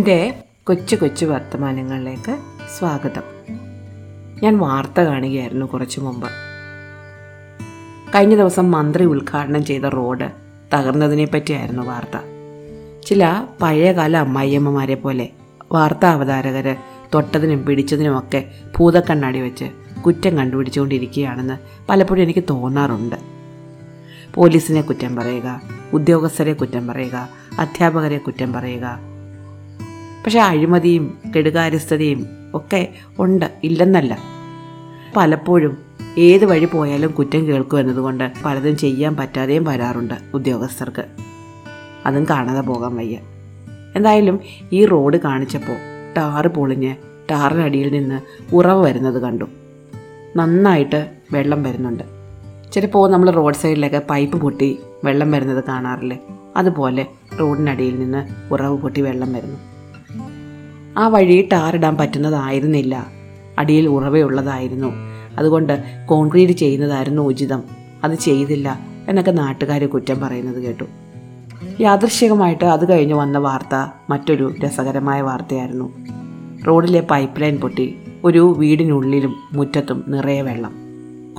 എൻ്റെ കൊച്ചു കൊച്ചു വർത്തമാനങ്ങളിലേക്ക് സ്വാഗതം. ഞാൻ വാർത്ത കാണുകയായിരുന്നു കുറച്ചു മുമ്പ്. കഴിഞ്ഞ ദിവസം മന്ത്രി ഉദ്ഘാടനം ചെയ്ത റോഡ് തകർന്നതിനെ പറ്റിയായിരുന്നു വാർത്ത. ചില പഴയകാല അമ്മായിയമ്മമാരെ പോലെ വാർത്താ അവതാരകർ തൊട്ടതിനും പിടിച്ചതിനുമൊക്കെ ഭൂതക്കണ്ണാടി വെച്ച് കുറ്റം കണ്ടുപിടിച്ചുകൊണ്ടിരിക്കുകയാണെന്ന് പലപ്പോഴും എനിക്ക് തോന്നാറുണ്ട്. പോലീസിനെ കുറ്റം പറയുക, ഉദ്യോഗസ്ഥരെ കുറ്റം പറയുക, അധ്യാപകരെ കുറ്റം പറയുക. പക്ഷേ അഴിമതിയും കെടുകാര്യസ്ഥതയും ഒക്കെ ഉണ്ട്, ഇല്ലെന്നല്ല. പലപ്പോഴും ഏത് വഴി പോയാലും കുറ്റം കേൾക്കുമെന്നതുകൊണ്ട് പലതും ചെയ്യാൻ പറ്റാതെയും വരാറുണ്ട് ഉദ്യോഗസ്ഥർക്ക്. അതും കാണാതെ പോകാൻ വയ്യ. എന്തായാലും ഈ റോഡ് കാണിച്ചപ്പോൾ ടാറ് പൊളിഞ്ഞ് ടാറിനടിയിൽ നിന്ന് ഉറവ വരുന്നത് കണ്ടു. നന്നായിട്ട് വെള്ളം വരുന്നുണ്ട്. ചിലപ്പോൾ നമ്മൾ റോഡ് സൈഡിലൊക്കെ പൈപ്പ് പൊട്ടി വെള്ളം വരുന്നത് കാണാറില്ലേ, അതുപോലെ റോഡിനടിയിൽ നിന്ന് ഉറവ് പൊട്ടി വെള്ളം വരുന്നു. ആ വഴി ടാറിടാൻ പറ്റുന്നതായിരുന്നില്ല, അടിയിൽ ഉറവയുള്ളതായിരുന്നു. അതുകൊണ്ട് കോൺക്രീറ്റ് ചെയ്യുന്നതായിരുന്നു ഉചിതം. അത് ചെയ്തില്ല എന്നൊക്കെ നാട്ടുകാർ കുറ്റം പറയുന്നത് കേട്ടു. യാദൃശ്ചികമായിട്ട് അത് കഴിഞ്ഞ് വന്ന വാർത്ത മറ്റൊരു രസകരമായ വാർത്തയായിരുന്നു. റോഡിലെ പൈപ്പ് ലൈൻ പൊട്ടി ഒരു വീടിനുള്ളിലും മുറ്റത്തും നിറയെ വെള്ളം.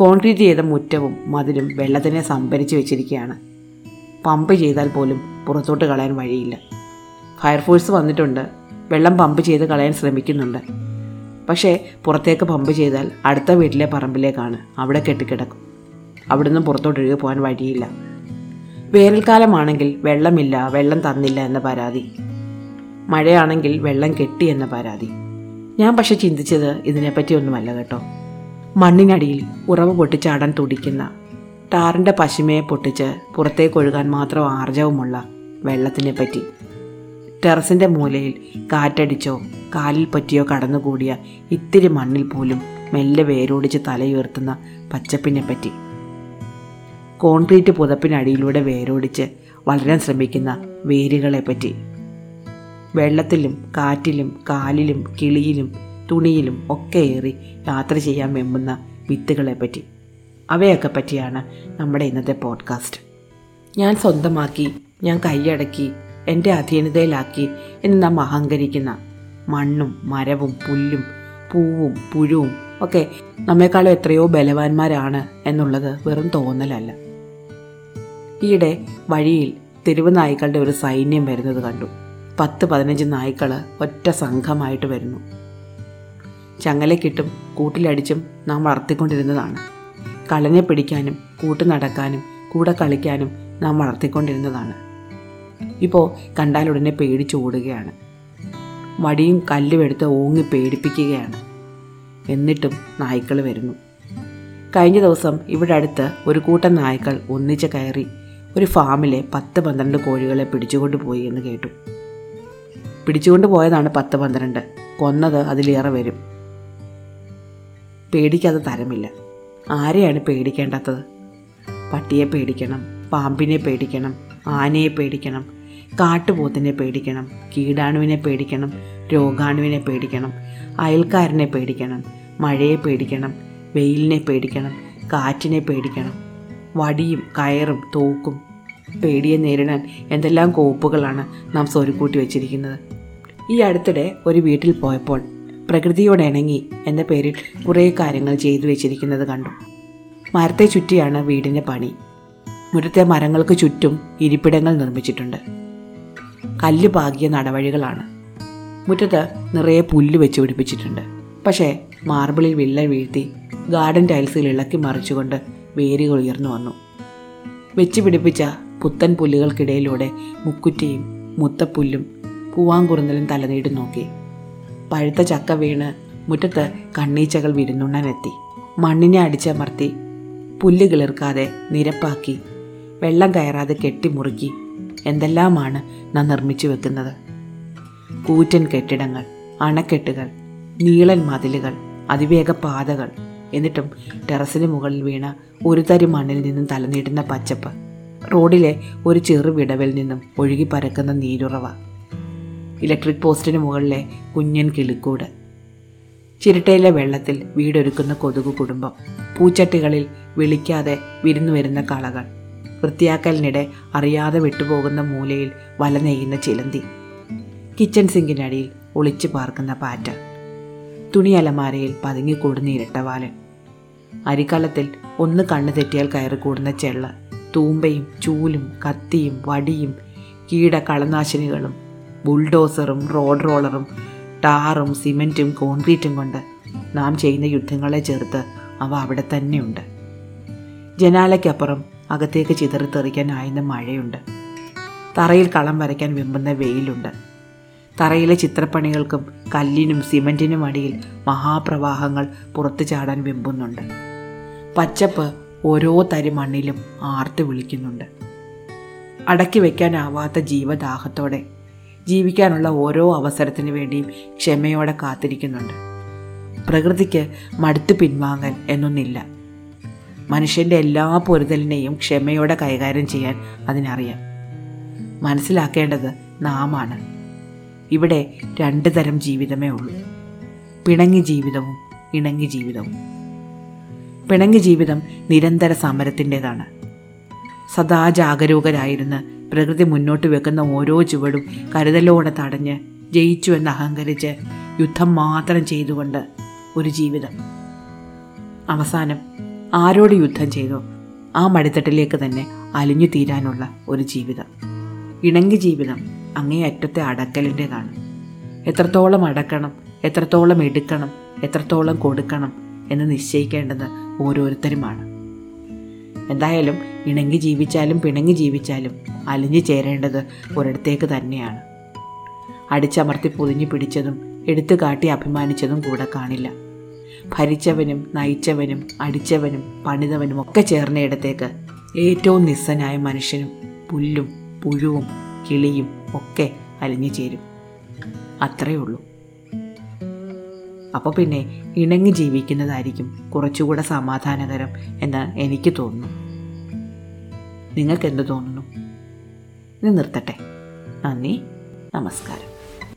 കോൺക്രീറ്റ് ചെയ്ത മുറ്റവും മതിലും വെള്ളത്തിനെ സംഭരിച്ച് വെച്ചിരിക്കുകയാണ്. പമ്പ് ചെയ്താൽ പോലും പുറത്തോട്ട് കളയാൻ വഴിയില്ല. ഫയർഫോഴ്സ് വന്നിട്ടുണ്ട്, വെള്ളം പമ്പ് ചെയ്ത് കളയാൻ ശ്രമിക്കുന്നുണ്ട്. പക്ഷേ പുറത്തേക്ക് പമ്പ് ചെയ്താൽ അടുത്ത വീട്ടിലെ പറമ്പിലേക്കാണ്, അവിടെ കെട്ടിക്കിടക്കും. അവിടുന്ന് പുറത്തോട്ടൊഴുകി പോകാൻ വഴിയില്ല. വേനൽക്കാലമാണെങ്കിൽ വെള്ളമില്ല, വെള്ളം തന്നില്ല എന്ന പരാതി. മഴയാണെങ്കിൽ വെള്ളം കെട്ടി എന്ന പരാതി. ഞാൻ പക്ഷെ ചിന്തിച്ചത് ഇതിനെപ്പറ്റിയൊന്നുമല്ല കേട്ടോ. മണ്ണിനടിയിൽ ഉറവ് പൊട്ടിച്ചാടാൻ തുടിക്കുന്ന, ടാറിൻ്റെ പശിമയെ പൊട്ടിച്ച് പുറത്തേക്കൊഴുകാൻ മാത്രം ആർജവുമുള്ള വെള്ളത്തിനെ പറ്റി. ടെറസിൻ്റെ മൂലയിൽ കാറ്റടിച്ചോ കാലിൽ പറ്റിയോ കടന്നുകൂടിയ ഇത്തിരി മണ്ണിൽ പോലും മെല്ലെ വേരോടിച്ച് തലയുയർത്തുന്ന പച്ചപ്പിനെ പറ്റി. കോൺക്രീറ്റ് പുതപ്പിനടിയിലൂടെ വേരോടിച്ച് വളരാൻ ശ്രമിക്കുന്ന വേരുകളെപ്പറ്റി. വെള്ളത്തിലും കാറ്റിലും കാലിലും കിളിയിലും തുണിയിലും ഒക്കെ ഏറി യാത്ര ചെയ്യാൻ വെമ്പുന്ന വിത്തുകളെപ്പറ്റി. അവയൊക്കെ പറ്റിയാണ് നമ്മുടെ ഇന്നത്തെ പോഡ്കാസ്റ്റ്. ഞാൻ സ്വന്തമാക്കി, ഞാൻ കൈയടക്കി, എൻ്റെ അധീനതയിലാക്കി എന്ന് നാം അഹങ്കരിക്കുന്ന മണ്ണും മരവും പുല്ലും പൂവും പുഴുവും ഒക്കെ നമ്മെക്കാളും എത്രയോ ബലവാന്മാരാണ് എന്നുള്ളത് വെറും തോന്നലല്ല. ഈയിടെ വഴിയിൽ തെരുവ് നായ്ക്കളുടെ ഒരു സൈന്യം വരുന്നത് കണ്ടു. 10-15 നായ്ക്കൾ ഒറ്റ സംഘമായിട്ട് വരുന്നു. ചങ്ങലക്കിട്ടും കൂട്ടിലടിച്ചും നാം വളർത്തിക്കൊണ്ടിരുന്നതാണ്. കളനെ പിടിക്കാനും കൂട്ടു നടക്കാനും കൂടെ കളിക്കാനും നാം വളർത്തിക്കൊണ്ടിരുന്നതാണ്. ഇപ്പോൾ കണ്ടാലുടനെ പേടിച്ചോടുകയാണ്. വടിയും കല്ലുമെടുത്ത് ഓങ്ങി പേടിപ്പിക്കുകയാണ്. എന്നിട്ടും നായ്ക്കൾ വരുന്നു. കഴിഞ്ഞ ദിവസം ഇവിടെ അടുത്ത് ഒരു കൂട്ടം നായ്ക്കൾ ഒന്നിച്ച് കയറി ഒരു ഫാമിലെ 10-12 കോഴികളെ പിടിച്ചുകൊണ്ട് പോയി എന്ന് കേട്ടു. പിടിച്ചുകൊണ്ട് പോയതാണ് 10-12, കൊന്നത് അതിലേറെ വരും. പേടിക്കാതെ തരമില്ല. ആരെയാണ് പേടിക്കേണ്ടാത്തത്? പട്ടിയെ പേടിക്കണം, പാമ്പിനെ പേടിക്കണം, ആനയെ പേടിക്കണം, കാട്ടുപോത്തിനെ പേടിക്കണം, കീടാണുവിനെ പേടിക്കണം, രോഗാണുവിനെ പേടിക്കണം, അയൽക്കാരനെ പേടിക്കണം, മഴയെ പേടിക്കണം, വെയിലിനെ പേടിക്കണം, കാറ്റിനെ പേടിക്കണം. വടിയും കയറും തോക്കും പേടിയെ നേരിടാൻ എന്തെല്ലാം കോപ്പുകളാണ് നാം സ്വരുക്കൂട്ടി വെച്ചിരിക്കുന്നത്. ഈ അടുത്തിടെ ഒരു വീട്ടിൽ പോയപ്പോൾ പ്രകൃതിയോടിണങ്ങി എന്ന പേരിൽ കുറേ കാര്യങ്ങൾ ചെയ്തു വെച്ചിരിക്കുന്നത് കണ്ടു. മരത്തെ ചുറ്റിയാണ് വീടിൻ്റെ പണി. മുറ്റത്തെ മരങ്ങൾക്ക് ചുറ്റും ഇരിപ്പിടങ്ങൾ നിർമ്മിച്ചിട്ടുണ്ട്. കല്ല് പാകിയ നടവഴികളാണ്. മുറ്റത്ത് നിറയെ പുല്ല് വെച്ച് പിടിപ്പിച്ചിട്ടുണ്ട്. പക്ഷേ മാർബിളിൽ വിള്ളൽ വീഴ്ത്തി ഗാർഡൻ ടൈൽസിൽ ഇളക്കി മറിച്ചുകൊണ്ട് വേരുകൾ ഉയർന്നു വന്നു. വെച്ച് പിടിപ്പിച്ച പുത്തൻ പുല്ലുകൾക്കിടയിലൂടെ മുക്കുറ്റിയും മുത്തപ്പുല്ലും പൂവാങ്കുറുന്നലും തലനീട് നോക്കി. പഴുത്ത ചക്ക വീണ് മുറ്റത്ത് കണ്ണീച്ചകൾ വിരുന്നുണ്ണാനെത്തി. മണ്ണിനെ അടിച്ചമർത്തി പുല്ല് കിളിർക്കാതെ നിരപ്പാക്കി വെള്ളം കയറാതെ കെട്ടിമുറുക്കി എന്തെല്ലാമാണ് നാം നിർമ്മിച്ചു വെക്കുന്നത്. കൂറ്റൻ കെട്ടിടങ്ങൾ, അണക്കെട്ടുകൾ, നീളൻ മതിലുകൾ, അതിവേഗ പാതകൾ. എന്നിട്ടും ടെറസിന് മുകളിൽ വീണ ഒരു തരി മണ്ണിൽ നിന്നും തലനീട്ടുന്ന പച്ചപ്പ്, റോഡിലെ ഒരു ചെറു വിടവിൽ നിന്നും ഒഴുകി പരക്കുന്ന നീരുറവ, ഇലക്ട്രിക് പോസ്റ്റിന് മുകളിലെ കുഞ്ഞൻ കിളിക്കൂട്, ചിരട്ടയിലെ വെള്ളത്തിൽ വീടൊരുക്കുന്ന കൊതുകു കുടുംബം, പൂച്ചട്ടികളിൽ വിളിക്കാതെ വിരുന്നു വരുന്ന കളകൾ, വൃത്തിയാക്കലിനിടെ അറിയാതെ വിട്ടുപോകുന്ന മൂലയിൽ വല നെയ്യുന്ന ചിലന്തി, കിച്ചൺ സിങ്കിനടിയിൽ ഒളിച്ചു പാർക്കുന്ന പാറ്റ, തുണി അലമാരയിൽ പതുങ്ങിക്കൂടുന്ന ഇരട്ടവാലൻ, അരിക്കാലത്തിൽ ഒന്ന് കണ്ണു തെറ്റിയാൽ കയറിക്കൂടുന്ന ചെള്ള, തൂമ്പയും ചൂലും കത്തിയും വടിയും കീടകളനാശിനികളും ബുൾഡോസറും റോഡ് റോളറും ടാറും സിമെൻറ്റും കോൺക്രീറ്റും കൊണ്ട് നാം ചെയ്യുന്ന യുദ്ധങ്ങളെ ചേർത്ത് അവ അവിടെ തന്നെയുണ്ട്. ജനാലയ്ക്കപ്പുറം അകത്തേക്ക് ചിതറിത്തെറിക്കാൻ ആയുന്ന മഴയുണ്ട്. തറയിൽ കളം വരയ്ക്കാൻ വെമ്പുന്ന വെയിലുണ്ട്. തറയിലെ ചിത്രപ്പണികൾക്കും കല്ലിനും സിമെൻറ്റിനും അടിയിൽ മഹാപ്രവാഹങ്ങൾ പുറത്തു ചാടാൻ വെമ്പുന്നുണ്ട്. പച്ചപ്പ് ഓരോ തരി മണ്ണിലും ആർത്തു വിളിക്കുന്നുണ്ട്. അടക്കി വയ്ക്കാനാവാത്ത ജീവദാഹത്തോടെ ജീവിക്കാനുള്ള ഓരോ അവസരത്തിനു വേണ്ടിയും ക്ഷമയോടെ കാത്തിരിക്കുന്നുണ്ട്. പ്രകൃതിക്ക് മടുത്തു പിൻവാങ്ങാൻ എന്നൊന്നില്ല. മനുഷ്യൻ്റെ എല്ലാ പൊരുതലിനെയും ക്ഷമയോടെ കൈകാര്യം ചെയ്യാൻ അതിനറിയാം. മനസ്സിലാക്കേണ്ടത് നാമാണ്. ഇവിടെ രണ്ട് തരം ജീവിതമേ ഉള്ളൂ, പിണങ്ങി ജീവിതവും ഇണങ്ങി ജീവിതവും. പിണങ്ങി ജീവിതം നിരന്തര സമരത്തിൻ്റേതാണ്. സദാ ജാഗരൂകരായിരുന്ന് പ്രകൃതി മുന്നോട്ട് വെക്കുന്ന ഓരോ ചുവടും കരുതലോടെ തടഞ്ഞ് ജയിച്ചു എന്ന് അഹങ്കരിച്ച് യുദ്ധം മാത്രം ചെയ്തുകൊണ്ട് ഒരു ജീവിതം. അവസാനം ആരോട് യുദ്ധം ചെയ്തോ ആ മടിത്തട്ടിലേക്ക് തന്നെ അലിഞ്ഞു തീരാനുള്ള ഒരു ജീവിതം. ഇണങ്ങി ജീവിതം അങ്ങേയറ്റത്തെ അടക്കലിൻ്റേതാണ്. എത്രത്തോളം അടക്കണം, എത്രത്തോളം എടുക്കണം, എത്രത്തോളം കൊടുക്കണം എന്ന് നിശ്ചയിക്കേണ്ടത് ഓരോരുത്തരുമാണ്. എന്തായാലും ഇണങ്ങി ജീവിച്ചാലും പിണങ്ങി ജീവിച്ചാലും അലിഞ്ഞു ചേരേണ്ടത് ഒരിടത്തേക്ക് തന്നെയാണ്. അടിച്ചമർത്തി പൊതിഞ്ഞു പിടിച്ചതും എടുത്തു കാട്ടി അഭിമാനിച്ചതും കൂടെ കാണില്ല. ഭരിച്ചവനും നയിച്ചവനും അടിച്ചവനും പണിതവനും ഒക്കെ ചേർന്നയിടത്തേക്ക് ഏറ്റവും നിസ്സനായ മനുഷ്യനും പുല്ലും പുഴുവും കിളിയും ഒക്കെ അലിഞ്ഞു ചേരും. അത്രയേ ഉള്ളൂ. അപ്പോൾ പിന്നെ ഇണങ്ങി ജീവിക്കുന്നതായിരിക്കും കുറച്ചുകൂടെ സമാധാനകരം എന്ന് എനിക്ക് തോന്നുന്നു. നിങ്ങൾക്കെന്ത് തോന്നുന്നു? ഇനി നിർത്തട്ടെ. നന്ദി, നമസ്കാരം.